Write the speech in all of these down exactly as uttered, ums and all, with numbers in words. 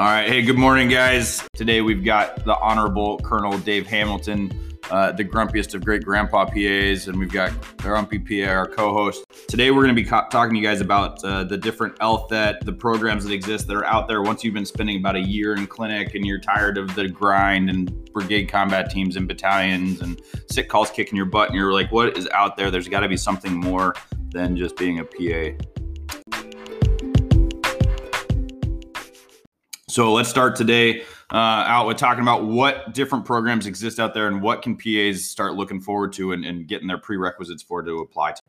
All right, hey, good morning, guys. Today we've got the Honorable Colonel Dave Hamilton, uh, the grumpiest of great grandpa P As, and we've got Grumpy P A, our co-host. Today we're gonna be talking to you guys about uh, the different L T H E T, the programs that exist that are out there once you've been spending about a year in clinic and you're tired of the grind and brigade combat teams and battalions and sick calls kicking your butt, and you're like, what is out there? There's gotta be something more than just being a P A. So let's start today uh, out with talking about what different programs exist out there and what can P As start looking forward to and, and getting their prerequisites for to apply to.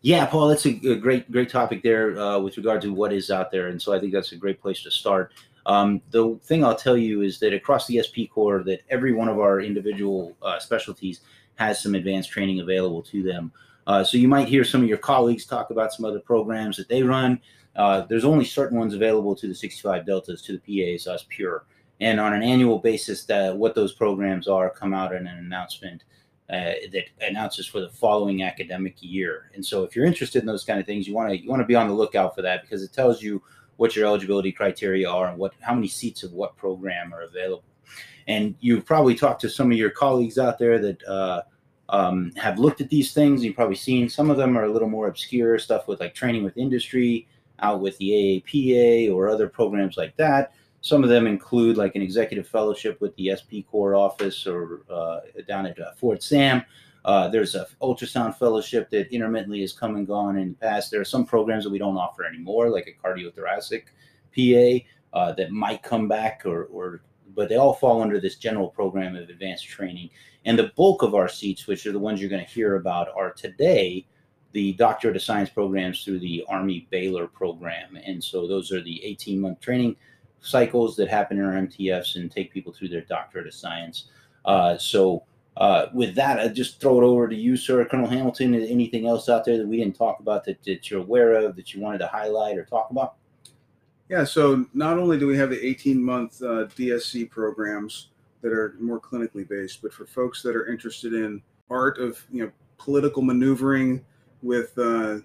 Yeah, Paul, that's a great, great topic there uh, with regard to what is out there. And so I think that's a great place to start. Um, the thing I'll tell you is that across the S P Corps, that every one of our individual uh, specialties has some advanced training available to them. Uh, so you might hear some of your colleagues talk about some other programs that they run. Uh, there's only certain ones available to the sixty-five Deltas, to the P As, us pure. And on an annual basis, that what those programs are come out in an announcement uh, that announces for the following academic year. And so if you're interested in those kind of things, you want to you want to be on the lookout for that, because it tells you what your eligibility criteria are and what how many seats of what program are available. And you've probably talked to some of your colleagues out there that uh, um, have looked at these things. You've probably seen some of them are a little more obscure, stuff with like training with industry, out with the A A P A or other programs like that. Some of them include like an executive fellowship with the S P Corps office or uh, down at uh, Fort Sam. Uh, there's an ultrasound fellowship that intermittently has come and gone in the past. There are some programs that we don't offer anymore, like a cardiothoracic P A uh, that might come back, or, or but they all fall under this general program of advanced training. And the bulk of our seats, which are the ones you're going to hear about, are today the Doctorate of Science programs through the Army Baylor program. And so those are the eighteen month training cycles that happen in our M T Fs and take people through their Doctorate of Science. Uh, so uh, with that, I just throw it over to you, sir, Colonel Hamilton. Anything else out there that we didn't talk about that, that you're aware of, that you wanted to highlight or talk about? Yeah, so not only do we have the eighteen month uh, D S C programs that are more clinically based, but for folks that are interested in art of, you know, political maneuvering, with uh,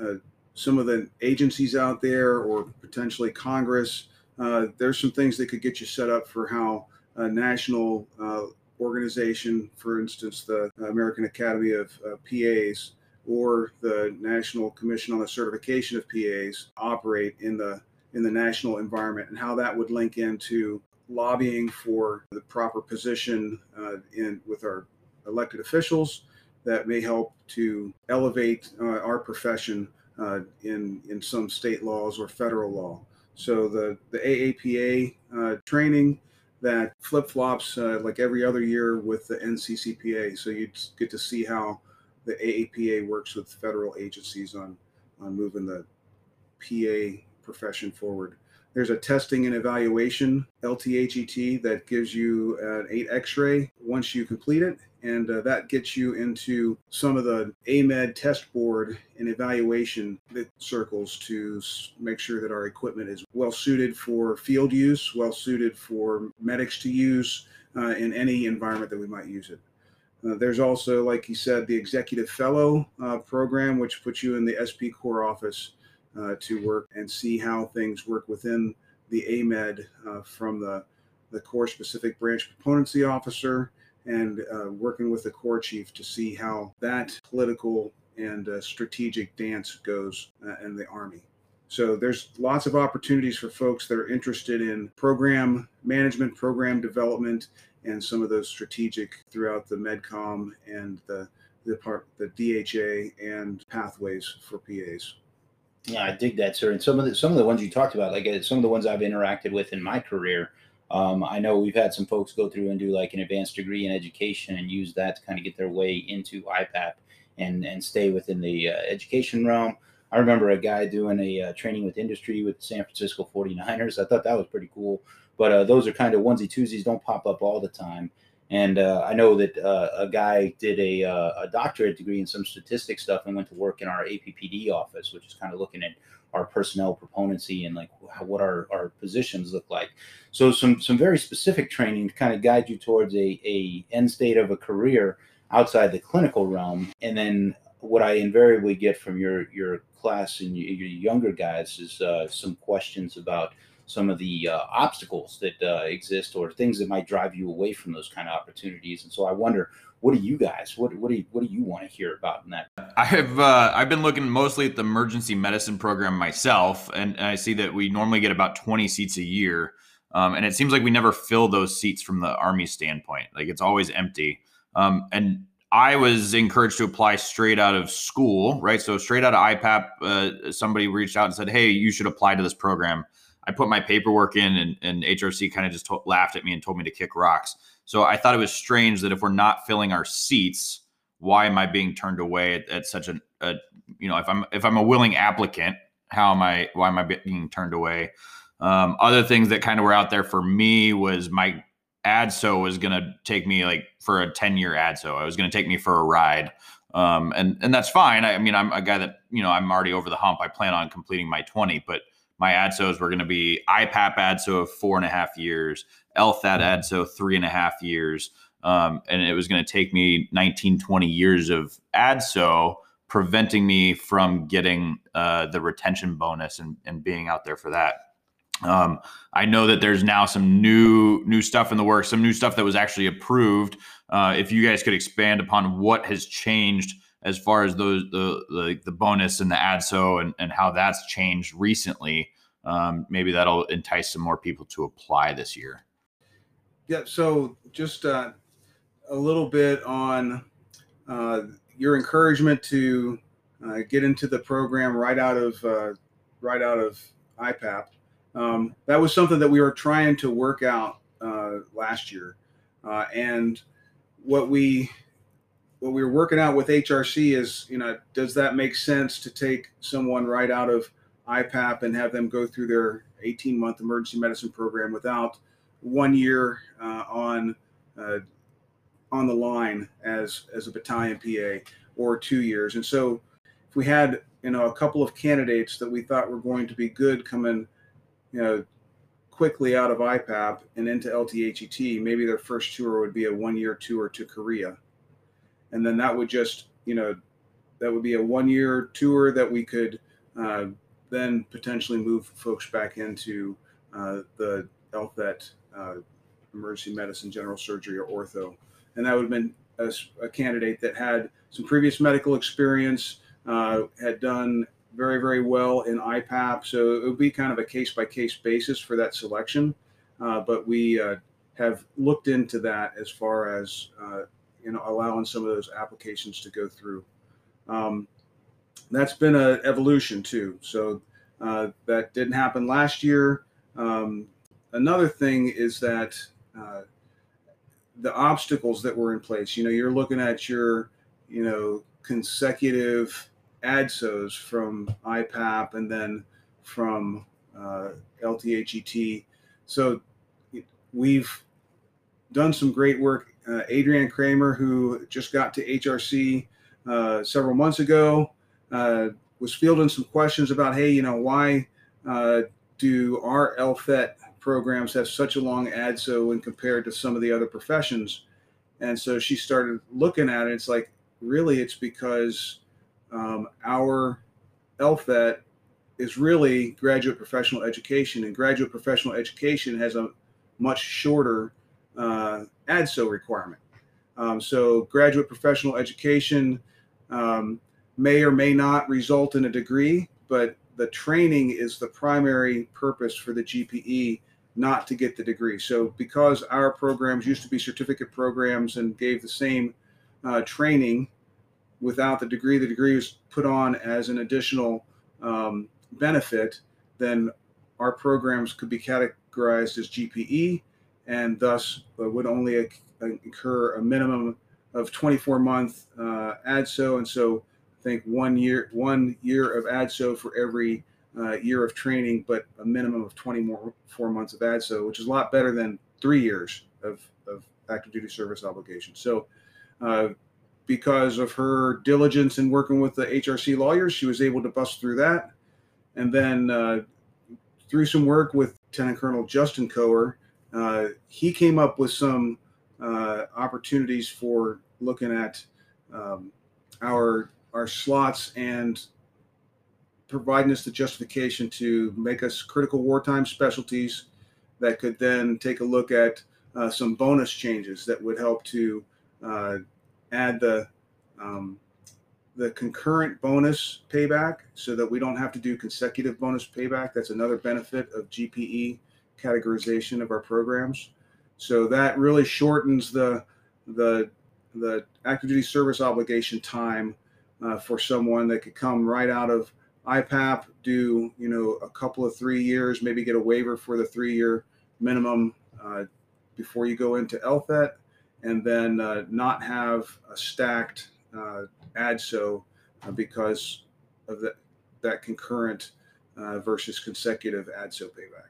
uh, some of the agencies out there or potentially Congress, uh, there's some things that could get you set up for how a national uh, organization, for instance, the American Academy of uh, P As or the National Commission on the Certification of P As, operate in the in the national environment, and how that would link into lobbying for the proper position uh, in with our elected officials that may help to elevate uh, our profession uh, in, in some state laws or federal law. So the, the A A P A uh, training that flip-flops uh, like every other year with the N C C P A. So you get to see how the A A P A works with federal agencies on, on moving the P A profession forward. There's a testing and evaluation, L T H E T, that gives you an eight X-ray once you complete it. And uh, that gets you into some of the A MED test board and evaluation that circles to make sure that our equipment is well suited for field use, well suited for medics to use uh, in any environment that we might use it. Uh, there's also, like you said, the Executive Fellow uh, program, which puts you in the S P Corps office uh, to work and see how things work within the A MED uh, from the, the Corps Specific Branch Componency Officer, and uh, working with the Corps Chief to see how that political and uh, strategic dance goes uh, in the Army. So there's lots of opportunities for folks that are interested in program management, program development, and some of those strategic throughout the MedCom and the, the, part, the D H A and pathways for P As. Yeah, I dig that, sir. And some of the, some of the ones you talked about, like uh, some of the ones I've interacted with in my career, Um, I know we've had some folks go through and do like an advanced degree in education and use that to kind of get their way into I PAP and, and stay within the uh, education realm. I remember a guy doing a uh, training with industry with the San Francisco forty-niners. I thought that was pretty cool. But uh, those are kind of onesie twosies, don't pop up all the time. And uh, I know that uh, a guy did a, uh, a doctorate degree in some statistics stuff and went to work in our A P P D office, which is kind of looking at our personnel proponency and like how, what our, our positions look like. So some some very specific training to kind of guide you towards a, a end state of a career outside the clinical realm. And then what I invariably get from your, your class and your, your younger guys is uh, some questions about some of the uh, obstacles that uh, exist or things that might drive you away from those kind of opportunities. And so I wonder, what do you guys, what what do you, what do you want to hear about in that? I have, uh, I've been looking mostly at the emergency medicine program myself, and, and I see that we normally get about twenty seats a year. Um, and it seems like we never fill those seats from the Army standpoint. Like it's always empty. Um, and I was encouraged to apply straight out of school, right? So straight out of I PAP, uh, somebody reached out and said, hey, you should apply to this program. I put my paperwork in, and, and H R C kind of just to- laughed at me and told me to kick rocks. So I thought it was strange that if we're not filling our seats, why am I being turned away at, at such a, a, you know, if I'm if I'm a willing applicant, how am I, why am I being turned away? Um, other things that kind of were out there for me was my ADSO was going to take me like for a ten year ADSO. It was going to take me for a ride. Um, and, and that's fine. I, I mean, I'm a guy that, you know, I'm already over the hump. I plan on completing my twenty, but my ADSOs were going to be I PAP ADSO of four and a half years, L T H E T ADSO three and a half years. Um, and it was going to take me nineteen, twenty years of ADSO, preventing me from getting uh, the retention bonus and, and being out there for that. Um, I know that there's now some new new stuff in the works, some new stuff that was actually approved. Uh, if you guys could expand upon what has changed as far as those the the, the bonus and the ADSO and, and how that's changed recently, um, maybe that'll entice some more people to apply this year. Yeah, so just uh, a little bit on uh, your encouragement to uh, get into the program right out of uh, right out of I PAP. Um, that was something that we were trying to work out uh, last year, uh, and what we what we were working out with H R C is, you know, does that make sense to take someone right out of I PAP and have them go through their eighteen month emergency medicine program without one year uh, on uh, on the line as as a battalion P A, or two years? And so, if we had, you know, a couple of candidates that we thought were going to be good coming, you know, quickly out of I PAP and into L T H E T, maybe their first tour would be a one-year tour to Korea. And then that would just, you know, that would be a one-year tour that we could uh, then potentially move folks back into uh, the L T H E T, uh, emergency medicine, general surgery, or ortho. And that would have been a, a candidate that had some previous medical experience, uh, had done very, very well in I PAP. So it would be kind of a case-by-case basis for that selection. Uh, but we uh, have looked into that as far as, uh, you know, allowing some of those applications to go through. Um, that's been an evolution too. So uh, that didn't happen last year. Um, another thing is that uh, the obstacles that were in place, you know, you're looking at your, you know, consecutive ADSOs from I PAP and then from uh, L T H E T. So we've done some great work. Uh, Adrian Kramer, who just got to H R C uh, several months ago, uh, was fielding some questions about, hey, you know, why uh, do our L T H E T programs have such a long ADSO when compared to some of the other professions? And so she started looking at it. It's like, really, it's because Um, our L T H E T is really graduate professional education, and graduate professional education has a much shorter uh, ADSO requirement. Um, so graduate professional education um, may or may not result in a degree, but the training is the primary purpose for the G P E, not to get the degree. So because our programs used to be certificate programs and gave the same uh, training without the degree, the degree was put on as an additional um, benefit, then our programs could be categorized as G P E and thus would only incur a minimum of twenty-four month uh, ADSO. And so I think one year, one year of ADSO for every uh, year of training, but a minimum of twenty-four months of ADSO, which is a lot better than three years of, of active duty service obligation. So, uh, because of her diligence in working with the H R C lawyers, she was able to bust through that. And then uh, through some work with Lieutenant Colonel Justin Kohler, uh, he came up with some uh, opportunities for looking at um, our our slots and providing us the justification to make us critical wartime specialties that could then take a look at uh, some bonus changes that would help to uh, add the um, the concurrent bonus payback so that we don't have to do consecutive bonus payback. That's another benefit of G P E categorization of our programs. So that really shortens the the the active duty service obligation time uh, for someone that could come right out of I PAP, do you know a couple of three years, maybe get a waiver for the three-year minimum uh, before you go into L T H E T, and then uh, not have a stacked uh, A D S O uh, because of the, that concurrent uh, versus consecutive A D S O payback.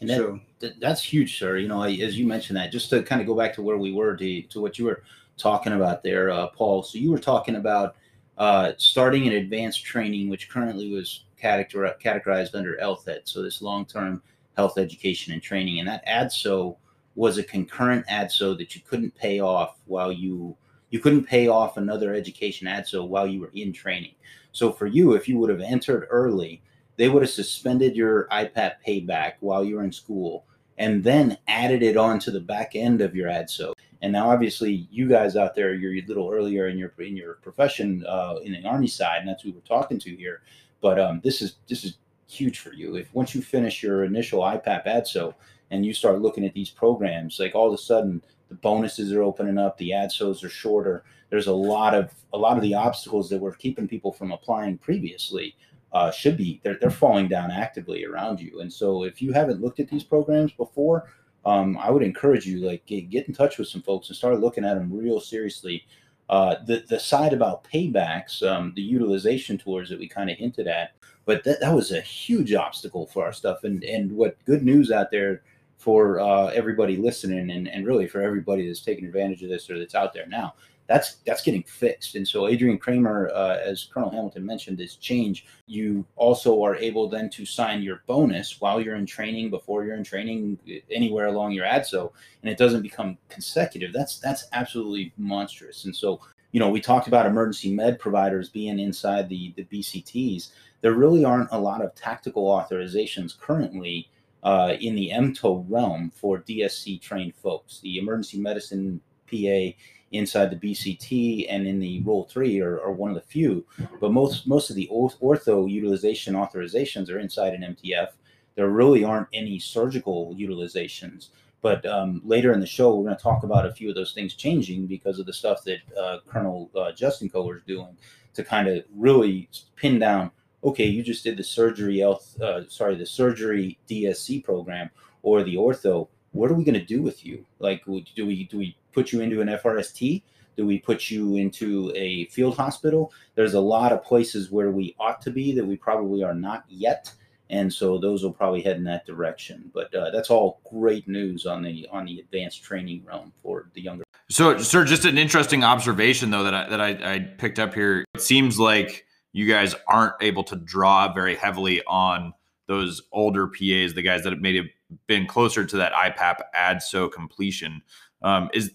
And that, so, th that's huge, sir. You know, as you mentioned that, just to kind of go back to where we were, to, to what you were talking about there, uh, Paul. So you were talking about uh, starting an advanced training, which currently was categor categorized under L T H E T. So this long-term health education and training, and that A D S O was a concurrent A D S O that you couldn't pay off while you you couldn't pay off another education A D S O while you were in training. So for you, if you would have entered early, they would have suspended your I PAP payback while you were in school and then added it on to the back end of your A D S O. And now, obviously, you guys out there, you're a little earlier in your in your profession uh, in the Army side, and that's who we're talking to here. But um, this is this is huge for you. If once you finish your initial I PAP A D S O and you start looking at these programs, like all of a sudden the bonuses are opening up, the A D S Os are shorter. There's a lot of a lot of the obstacles that were keeping people from applying previously. Uh, should be they're, they're falling down actively around you. And so if you haven't looked at these programs before, um, I would encourage you, like, get, get in touch with some folks and start looking at them real seriously. Uh, the, the side about paybacks, um, the utilization tours that we kind of hinted at, but that, that was a huge obstacle for our stuff. And, and what good news out there for uh, everybody listening, and, and really for everybody that's taking advantage of this or that's out there now. That's that's getting fixed. And so Adrian Kramer, uh, as Colonel Hamilton mentioned, this change, you also are able then to sign your bonus while you're in training, before you're in training, anywhere along your A D S O, and it doesn't become consecutive. That's that's absolutely monstrous. And so, you know, we talked about emergency med providers being inside the, the B C Ts. There really aren't a lot of tactical authorizations currently uh, in the M T O realm for D S C trained folks. The emergency medicine P A inside the B C T and in the Rule three are, are one of the few, but most most of the ortho utilization authorizations are inside an M T F. There really aren't any surgical utilizations, but um, later in the show, we're going to talk about a few of those things changing because of the stuff that uh, Colonel uh, Justin Kohler is doing to kind of really pin down, okay, you just did the surgery, health, uh, sorry, the surgery D S C program or the ortho. What are we going to do with you? Like, do we do we put you into an F R S T? Do we put you into a field hospital? There's a lot of places where we ought to be that we probably are not yet, and so those will probably head in that direction. But uh, that's all great news on the on the advanced training realm for the younger. So, sir, just an interesting observation though that I, that I, I picked up here. It seems like you guys aren't able to draw very heavily on those older P As, the guys that have made it. Been closer to that I PAP A D S O completion. Um, is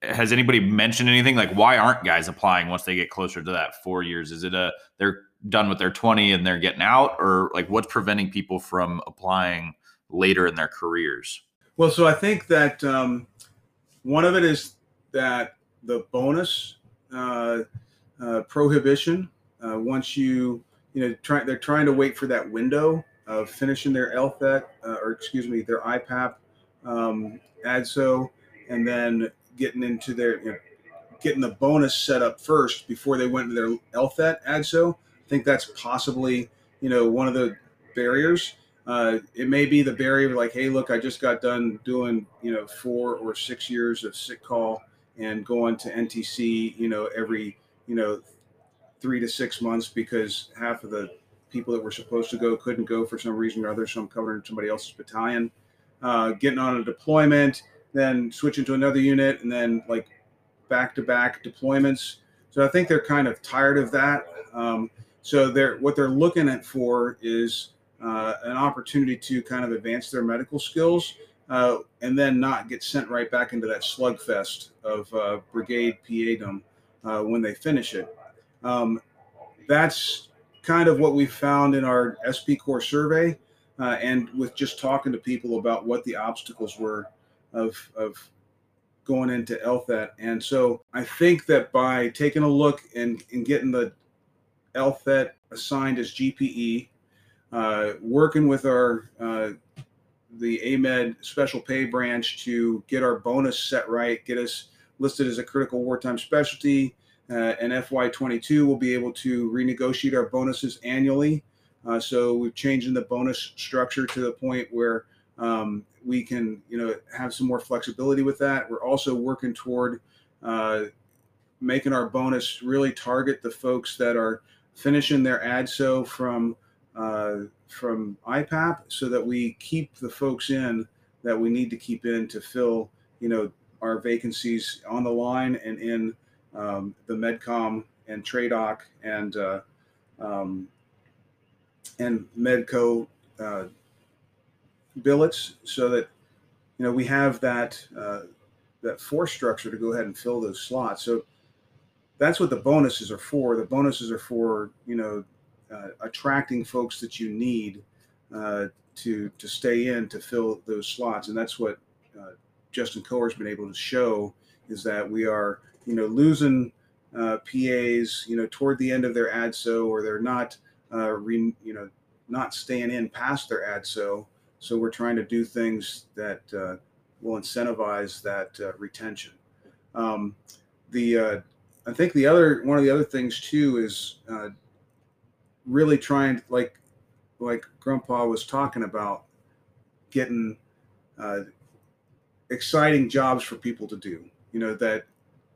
has anybody mentioned anything like why aren't guys applying once they get closer to that four years? Is it a they're done with their twenty and they're getting out, or like what's preventing people from applying later in their careers? Well, so I think that um, one of it is that the bonus uh, uh, prohibition. Uh, once you you know try, they're trying to wait for that window of finishing their L T H E T, uh, or excuse me, their I PAP um, A D S O, and then getting into their, you know, getting the bonus set up first before they went into their L T H E T A D S O. I think that's possibly, you know, one of the barriers. Uh, it may be the barrier like, hey, look, I just got done doing, you know, four or six years of sick call and going to N T C, you know, every, you know, three to six months because half of the people that were supposed to go couldn't go for some reason or other, so I'm covering somebody else's battalion. Uh, getting on a deployment, then switching to another unit, and then like back-to-back deployments. So I think they're kind of tired of that. Um, so they're what they're looking at for is uh, an opportunity to kind of advance their medical skills uh, and then not get sent right back into that slugfest of uh, brigade P A-dom uh, when they finish it. Um, that's kind of what we found in our S P Corps survey, uh, and with just talking to people about what the obstacles were of, of going into L T H E T. And so I think that by taking a look and, and getting the L T H E T assigned as G P E, uh, working with our uh, the A M E D special pay branch to get our bonus set right, get us listed as a critical wartime specialty, uh, and F Y twenty-two will be able to renegotiate our bonuses annually. Uh, so we're changing the bonus structure to the point where um, we can, you know, have some more flexibility with that. We're also working toward uh, making our bonus really target the folks that are finishing their A D S O from uh, from I P A P, so that we keep the folks in that we need to keep in to fill, you know, our vacancies on the line and in um, the MedCom and TRADOC and uh, um, and MedCo uh, billets, so that, you know, we have that uh, that force structure to go ahead and fill those slots. So that's what the bonuses are for. The bonuses are for, you know, uh, attracting folks that you need uh, to to stay in to fill those slots, and that's what uh, Justin Kohler has been able to show, is that we are, you know, losing uh, P As, you know, toward the end of their A D S O, or they're not, uh, re, you know, not staying in past their A D S O. So we're trying to do things that uh, will incentivize that uh, retention. Um, the uh, I think the other one of the other things too is uh, really trying, like like Grandpa was talking about, getting uh, exciting jobs for people to do. You know, that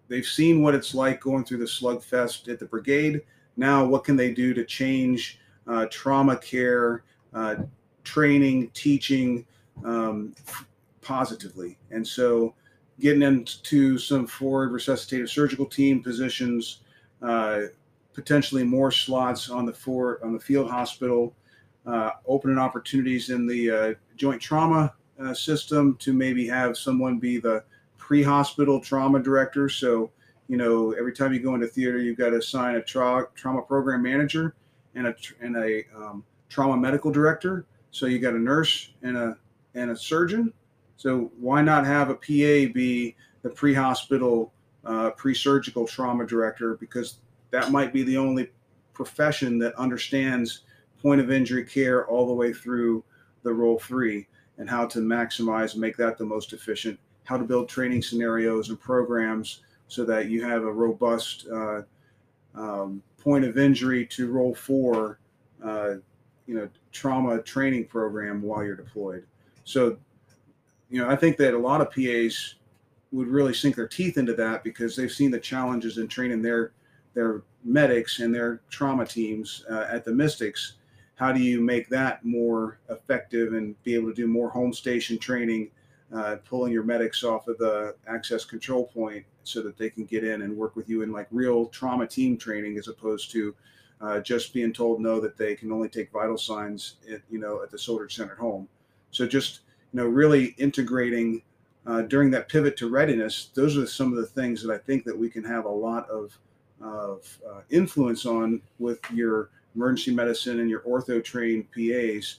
they've seen what it's like going through the slugfest at the brigade. Now, what can they do to change uh, trauma care, uh, training, teaching um, positively? And so, getting into some forward resuscitative surgical team positions, uh, potentially more slots on the forward, on the field hospital, uh, opening opportunities in the uh, joint trauma uh, system to maybe have someone be the pre-hospital trauma director. So, you know, every time you go into theater, you've got to assign a tra trauma program manager and a tr and a um, trauma medical director. So you got a nurse and a and a surgeon. So why not have a P A be the pre-hospital, uh, pre-surgical trauma director, because that might be the only profession that understands point of injury care all the way through the role three, and how to maximize and make that the most efficient, how to build training scenarios and programs so that you have a robust uh, um, point of injury to role four, uh, you know, trauma training program while you're deployed. So, you know, I think that a lot of P As would really sink their teeth into that, because they've seen the challenges in training their their medics and their trauma teams uh, at the Mystics. How do you make that more effective and be able to do more home station training, uh, pulling your medics off of the access control point so that they can get in and work with you in like real trauma team training, as opposed to uh, just being told no, that they can only take vital signs at, you know, at the soldier center at home. So just, you know, really integrating uh, during that pivot to readiness. Those are some of the things that I think that we can have a lot of, of uh, influence on with your emergency medicine and your ortho-trained P As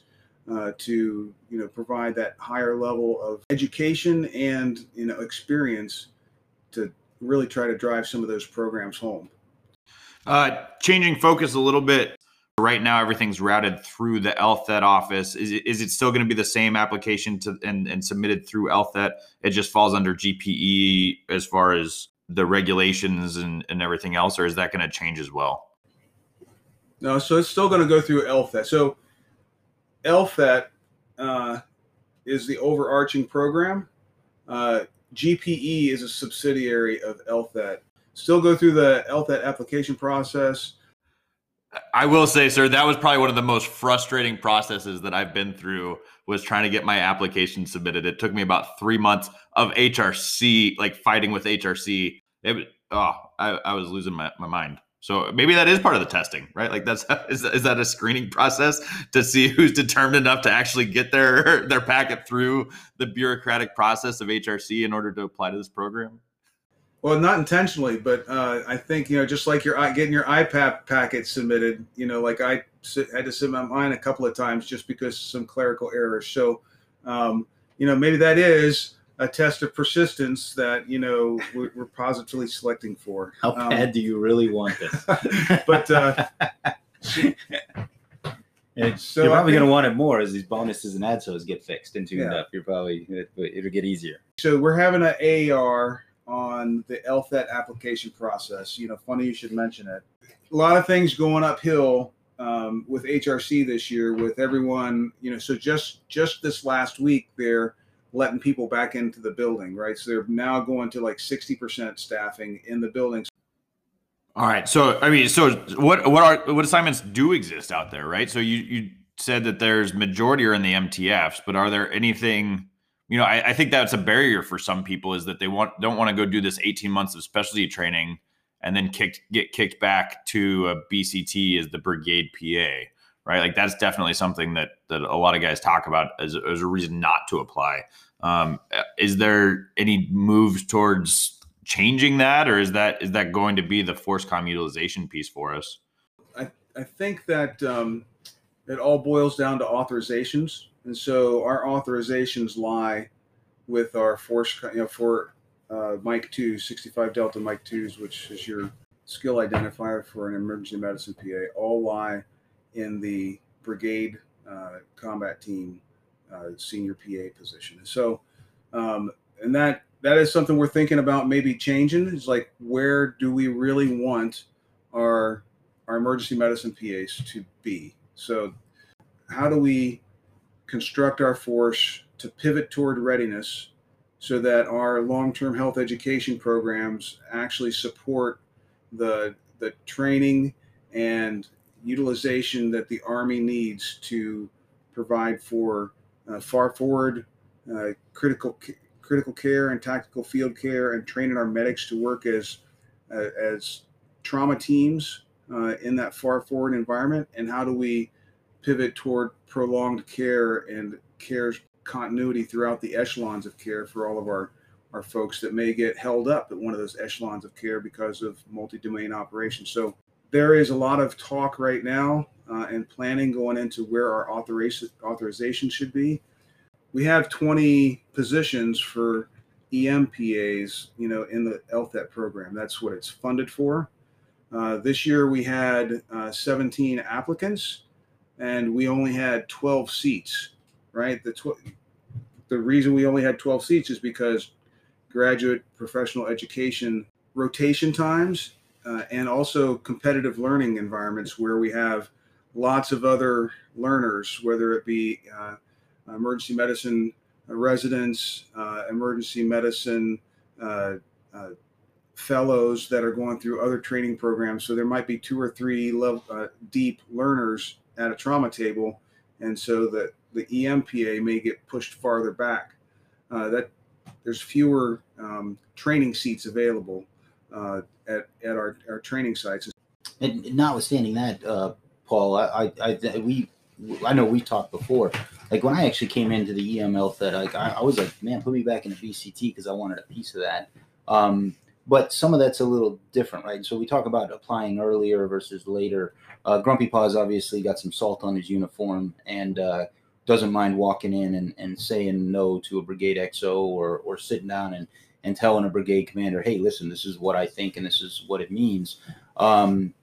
uh, to, you know, provide that higher level of education and, you know, experience to really try to drive some of those programs home. Uh, changing focus a little bit. Right now, everything's routed through the L T H E T office. Is it, is it still going to be the same application to and, and submitted through L T H E T? It just falls under G P E as far as the regulations and, and everything else, or is that going to change as well? No, so it's still going to go through L T H E T. So L T H E T uh, is the overarching program. Uh, G P E is a subsidiary of L T H E T. Still go through the L T H E T application process. I will say, sir, that was probably one of the most frustrating processes that I've been through, was trying to get my application submitted. It took me about three months of H R C, like fighting with H R C. It, oh, I, I was losing my, my mind. So maybe that is part of the testing, right? Like that's, is, is that a screening process to see who's determined enough to actually get their, their packet through the bureaucratic process of H R C in order to apply to this program? Well, not intentionally, but uh, I think, you know, just like you're getting your I PAP packet submitted, you know, like I had to submit mine a couple of times just because of some clerical errors. So, um, you know, maybe that is a test of persistence that, you know, we're, we're positively selecting for. How um, bad do you really want this? But uh, and so you're probably going to want it more as these bonuses and adsos get fixed and tuned yeah. up. You're probably, it, it'll get easier. So we're having an A R on the L T H E T application process. You know, funny you should mention it. A lot of things going uphill um, with H R C this year with everyone, you know, so just, just this last week, they're letting people back into the building, right? So they're now going to like sixty percent staffing in the buildings. All right. So, I mean, so what, what are, what assignments do exist out there, right? So you, you said that there's majority are in the M T Fs, but are there anything, you know, I, I think that's a barrier for some people is that they want, don't want to go do this eighteen months of specialty training and then kicked, get kicked back to a B C T as the brigade P A, right? Like that's definitely something that, that a lot of guys talk about as, as a reason not to apply. Um, is there any moves towards changing that, or is that, is that going to be the force comm utilization piece for us? I, I think that um, it all boils down to authorizations. And so our authorizations lie with our force, you know, for uh, M I C two, sixty-five Delta M I C twos, which is your skill identifier for an emergency medicine P A, all lie in the brigade uh, combat team uh, senior P A position. So, um, and that that is something we're thinking about maybe changing. Is like, where do we really want our our emergency medicine P As to be? So, how do we construct our force to pivot toward readiness so that our long-term health education programs actually support the, the training and utilization that the Army needs to provide for uh, far forward uh, critical critical care and tactical field care, and training our medics to work as, uh, as trauma teams uh, in that far forward environment? And how do we pivot toward prolonged care and care continuity throughout the echelons of care for all of our, our folks that may get held up at one of those echelons of care because of multi-domain operations? So there is a lot of talk right now uh, and planning going into where our authorization, authorization should be. We have twenty positions for E M P As, you know, in the L T H E T program. That's what it's funded for. Uh, this year we had uh, seventeen applicants, and we only had twelve seats, right? The tw the reason we only had twelve seats is because graduate professional education rotation times uh, and also competitive learning environments where we have lots of other learners, whether it be uh, emergency medicine residents, uh, emergency medicine uh, uh, fellows that are going through other training programs. So there might be two or three level, uh, deep learners at a trauma table, and so that the E M P A may get pushed farther back. Uh, that there's fewer um, training seats available uh, at at our, our training sites. And notwithstanding that, uh, Paul, I, I I we I know we talked before. Like when I actually came into the E M L, that like I, I was like, man, put me back in the B C T because I wanted a piece of that. Um, But some of that's a little different, right? So we talk about applying earlier versus later. Uh, Grumpy Paws obviously got some salt on his uniform and uh, doesn't mind walking in and, and saying no to a brigade X O or or sitting down and, and telling a brigade commander, hey, listen, this is what I think and this is what it means. Um,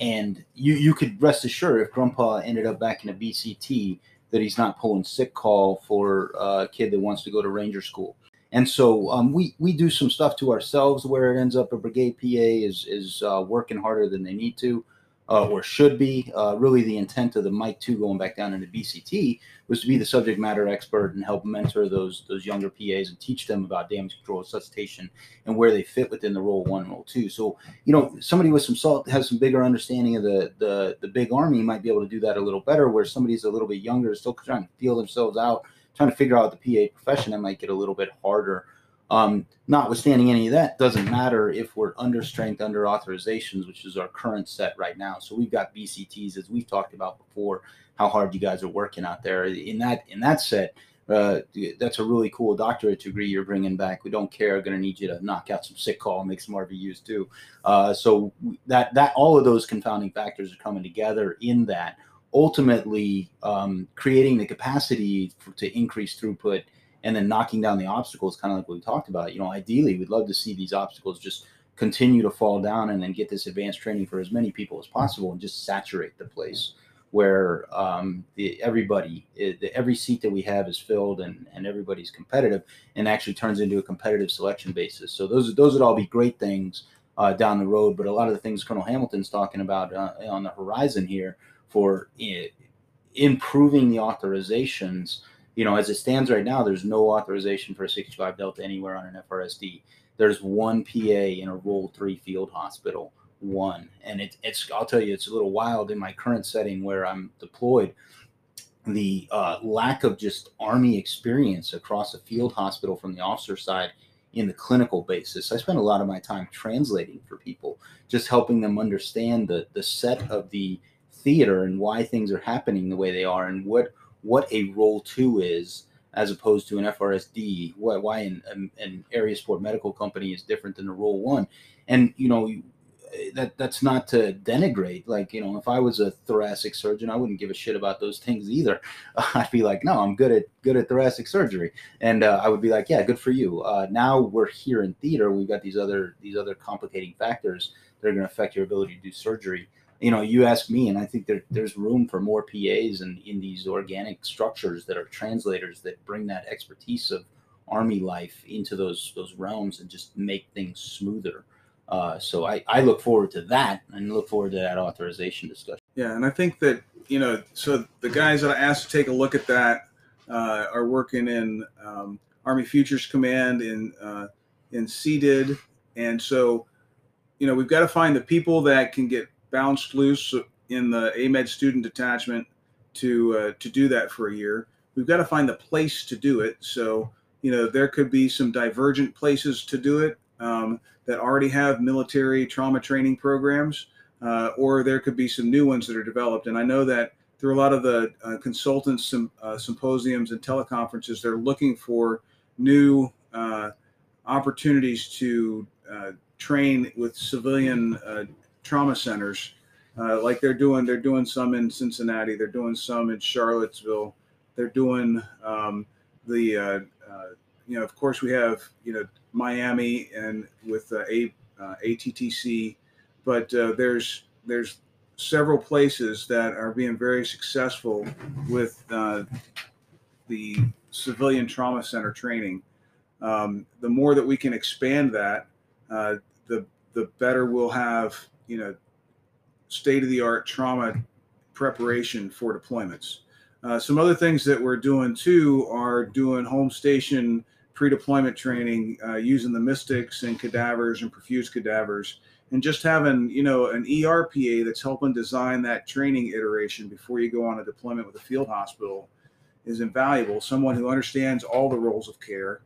and you, you could rest assured if Grumpa ended up back in a B C T that he's not pulling sick call for a kid that wants to go to Ranger school. And so um, we, we do some stuff to ourselves where it ends up a brigade P A is, is uh, working harder than they need to uh, or should be. Uh, really, the intent of the M I C two going back down into B C T was to be the subject matter expert and help mentor those those younger P As and teach them about damage control, resuscitation, and where they fit within the role one and role two. So, you know, somebody with some salt has some bigger understanding of the, the, the big Army might be able to do that a little better, where somebody's a little bit younger, still trying to feel themselves out, trying to figure out the P A profession, that might get a little bit harder. Um, notwithstanding any of that, doesn't matter if we're under strength, under authorizations, which is our current set right now. So we've got B C Ts, as we've talked about before, how hard you guys are working out there. In that in that set, uh, that's a really cool doctorate degree you're bringing back. We don't care. We're going to need you to knock out some sick call and make some R V Us too. Uh, so that, that all of those confounding factors are coming together in that, ultimately um, creating the capacity for, to increase throughput and then knocking down the obstacles, kind of like what we talked about. You know, ideally, we'd love to see these obstacles just continue to fall down and then get this advanced training for as many people as possible and just saturate the place where um, the, everybody, it, the, every seat that we have is filled and, and everybody's competitive and actually turns into a competitive selection basis. So those, those would all be great things uh, down the road. But a lot of the things Colonel Hamilton's talking about uh, on the horizon here for it, improving the authorizations, you know, as it stands right now, there's no authorization for a sixty-five Delta anywhere on an F R S D. There's one P A in a Role three field hospital, one. And it, it's, I'll tell you, it's a little wild in my current setting where I'm deployed. The uh, lack of just Army experience across a field hospital from the officer side in the clinical basis. I spent a lot of my time translating for people, just helping them understand the, the set of the theater and why things are happening the way they are and what what a Role two is as opposed to an F R S D, why, why an, an, an area sport medical company is different than a Role one. And, you know, that that's not to denigrate. Like, you know, if I was a thoracic surgeon, I wouldn't give a shit about those things either. Uh, I'd be like, no, I'm good at good at thoracic surgery. And uh, I would be like, yeah, good for you. Uh, now we're here in theater. We've got these other these other complicating factors that are going to affect your ability to do surgery. You know, you ask me, and I think there, there's room for more P As and in, in these organic structures that are translators that bring that expertise of Army life into those those realms and just make things smoother. Uh, so I, I look forward to that and look forward to that authorization discussion. Yeah, and I think that, you know, so the guys that I asked to take a look at that uh, are working in um, Army Futures Command in, uh, in C D I D. And so, you know, we've got to find the people that can get bounced loose in the A MED student detachment to uh, to do that for a year. We've got to find the place to do it. So, you know, there could be some divergent places to do it um, that already have military trauma training programs, uh, or there could be some new ones that are developed. And I know that through a lot of the uh, consultants, some uh, symposiums and teleconferences, they're looking for new uh, opportunities to uh, train with civilian uh, trauma centers, uh, like they're doing. They're doing some in Cincinnati. They're doing some in Charlottesville. They're doing um, the, uh, uh, you know, of course we have, you know, Miami and with uh, a, uh, A T T C, but uh, there's there's several places that are being very successful with uh, the civilian trauma center training. Um, the more that we can expand that, uh, the the better we'll have, you know, state-of-the-art trauma preparation for deployments. Uh, some other things that we're doing too are doing home station pre-deployment training uh, using the Mystics and cadavers and perfused cadavers, and just having, you know, an E R P A that's helping design that training iteration before you go on a deployment with a field hospital is invaluable. Someone who understands all the roles of care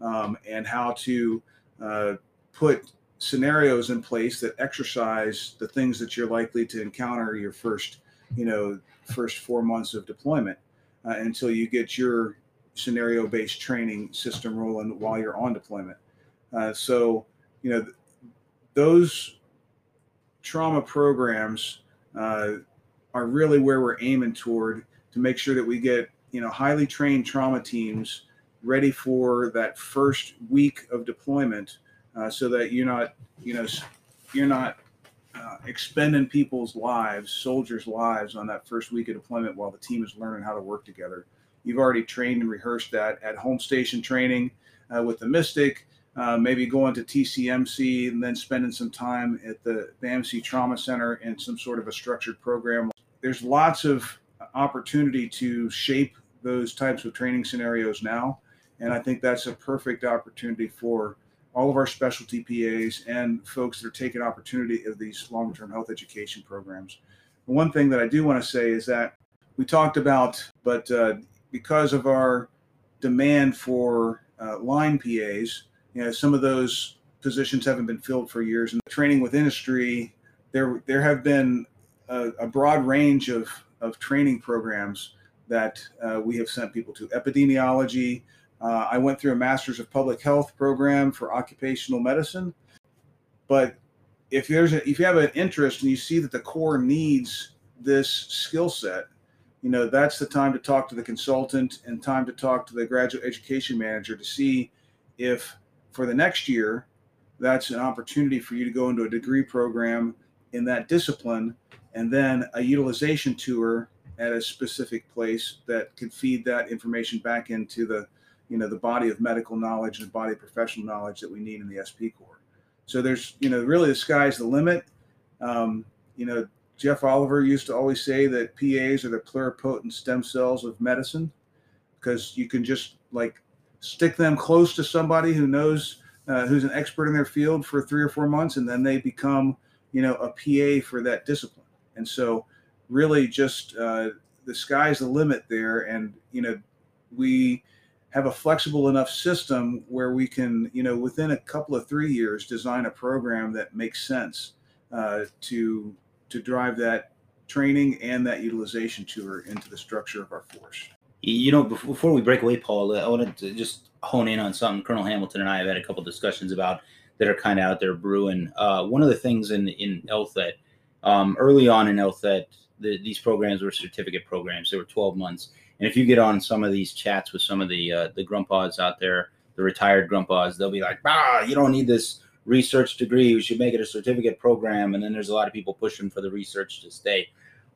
um, and how to uh, put scenarios in place that exercise the things that you're likely to encounter your first, you know, first four months of deployment uh, until you get your scenario-based training system rolling while you're on deployment. Uh, so, you know, th those trauma programs uh, are really where we're aiming toward to make sure that we get, you know, highly trained trauma teams ready for that first week of deployment. Uh, so that you're not, you know, you're not uh, expending people's lives, soldiers' lives, on that first week of deployment while the team is learning how to work together. You've already trained and rehearsed that at home station training uh, with the Mystic, uh, maybe going to T C M C and then spending some time at the B A M C Trauma Center in some sort of a structured program. There's lots of opportunity to shape those types of training scenarios now, and I think that's a perfect opportunity for all of our specialty P As and folks that are taking opportunity of these long-term health education programs. And one thing that I do want to say is that we talked about, but uh, because of our demand for uh, line P As, you know, some of those positions haven't been filled for years. And training with industry, there there have been a, a broad range of, of training programs that uh, we have sent people to epidemiology. Uh, I went through a Master's of Public Health program for occupational medicine. But if there's a, if you have an interest and you see that the Corps needs this skill set, you know, that's the time to talk to the consultant and time to talk to the graduate education manager to see if for the next year, that's an opportunity for you to go into a degree program in that discipline and then a utilization tour at a specific place that could feed that information back into the, you know, the body of medical knowledge and the body of professional knowledge that we need in the S P Corps. So there's, you know, really the sky's the limit. Um, you know, Jeff Oliver used to always say that P As are the pluripotent stem cells of medicine, because you can just like stick them close to somebody who knows, uh, who's an expert in their field for three or four months, and then they become, you know, a P A for that discipline. And so really just uh, the sky's the limit there. And, you know, we have a flexible enough system where we can, you know, within a couple of three years, design a program that makes sense uh, to to drive that training and that utilization tour into the structure of our force. You know, before we break away, Paul, I wanted to just hone in on something Colonel Hamilton and I have had a couple discussions about that are kind of out there brewing. Uh, one of the things in, in L T H E T, um, early on in L T H E T, the, these programs were certificate programs. They were twelve months. And if you get on some of these chats with some of the uh, the grumpas out there, the retired grumpas, they'll be like, ah, you don't need this research degree, we should make it a certificate program. And then there's a lot of people pushing for the research to stay.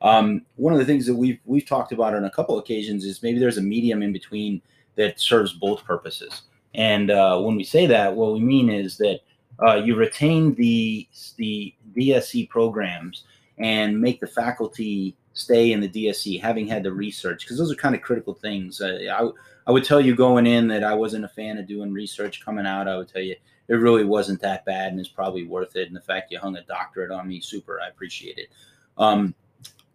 Um, one of the things that we've, we've talked about on a couple occasions is maybe there's a medium in between that serves both purposes. And uh, when we say that, what we mean is that uh, you retain the, the D S C programs and make the faculty stay in the D S C, having had the research, because those are kind of critical things. Uh, I, I would tell you going in that I wasn't a fan of doing research. Coming out, I would tell you it really wasn't that bad and it's probably worth it. And the fact you hung a doctorate on me, super, I appreciate it. Um,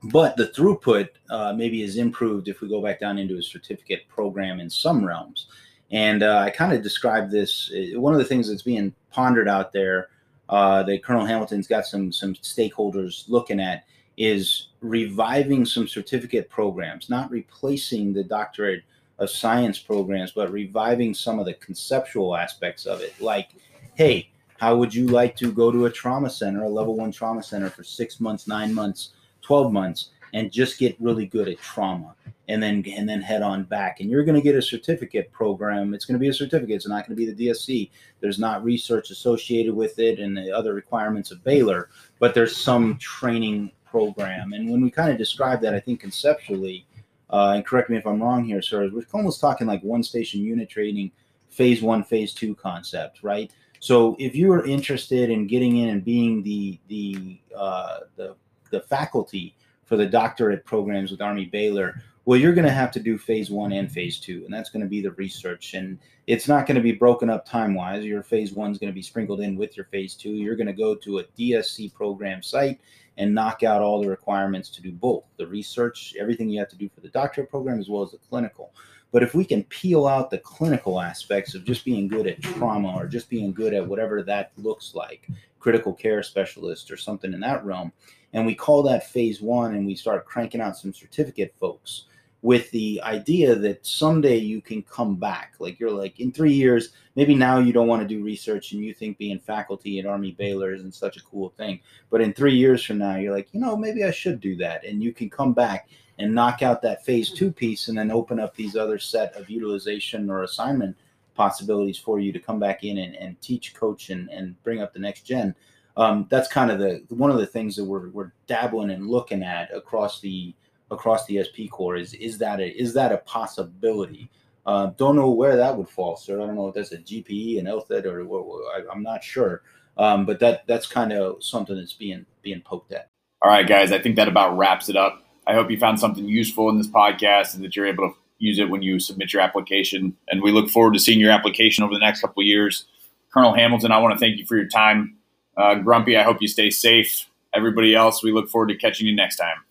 but the throughput uh, maybe is improved if we go back down into a certificate program in some realms. And uh, I kind of described this, uh, one of the things that's being pondered out there uh, that Colonel Hamilton's got some some stakeholders looking at is reviving some certificate programs, not replacing the doctorate of science programs, but reviving some of the conceptual aspects of it. Like, hey, how would you like to go to a trauma center, a level one trauma center for six months, nine months, twelve months, and just get really good at trauma and then and then head on back. And you're going to get a certificate program. It's going to be a certificate. It's not going to be the D S C. There's not research associated with it and the other requirements of Baylor, but there's some training program. And when we kind of describe that, I think conceptually, uh, and correct me if I'm wrong here, sir, we're almost talking like one station unit training, phase one, phase two concept, right? So if you are interested in getting in and being the the uh, the, the faculty for the doctorate programs with Army Baylor, well, you're going to have to do phase one and phase two, and that's going to be the research. And it's not going to be broken up time-wise. Your phase one is going to be sprinkled in with your phase two. You're going to go to a D S C program site and knock out all the requirements to do both, the research, everything you have to do for the doctorate program, as well as the clinical. But if we can peel out the clinical aspects of just being good at trauma or just being good at whatever that looks like, critical care specialist or something in that realm, and we call that phase one and we start cranking out some certificate folks, with the idea that someday you can come back. Like you're like in three years, maybe now you don't want to do research and you think being faculty at Army Baylor isn't such a cool thing. But in three years from now, you're like, you know, maybe I should do that. And you can come back and knock out that phase two piece and then open up these other set of utilization or assignment possibilities for you to come back in and, and teach, coach, and, and bring up the next gen. Um, that's kind of the one of the things that we're, we're dabbling and looking at across the across the S P Corps is, is that a, is that a possibility? Uh, don't know where that would fall, sir. I don't know if that's a G P E and L T H E T or what, I'm not sure. Um, but that, that's kind of something that's being, being poked at. All right, guys, I think that about wraps it up. I hope you found something useful in this podcast and that you're able to use it when you submit your application. And we look forward to seeing your application over the next couple of years. Colonel Hamilton, I want to thank you for your time. Uh, Grumpy, I hope you stay safe. Everybody else, we look forward to catching you next time.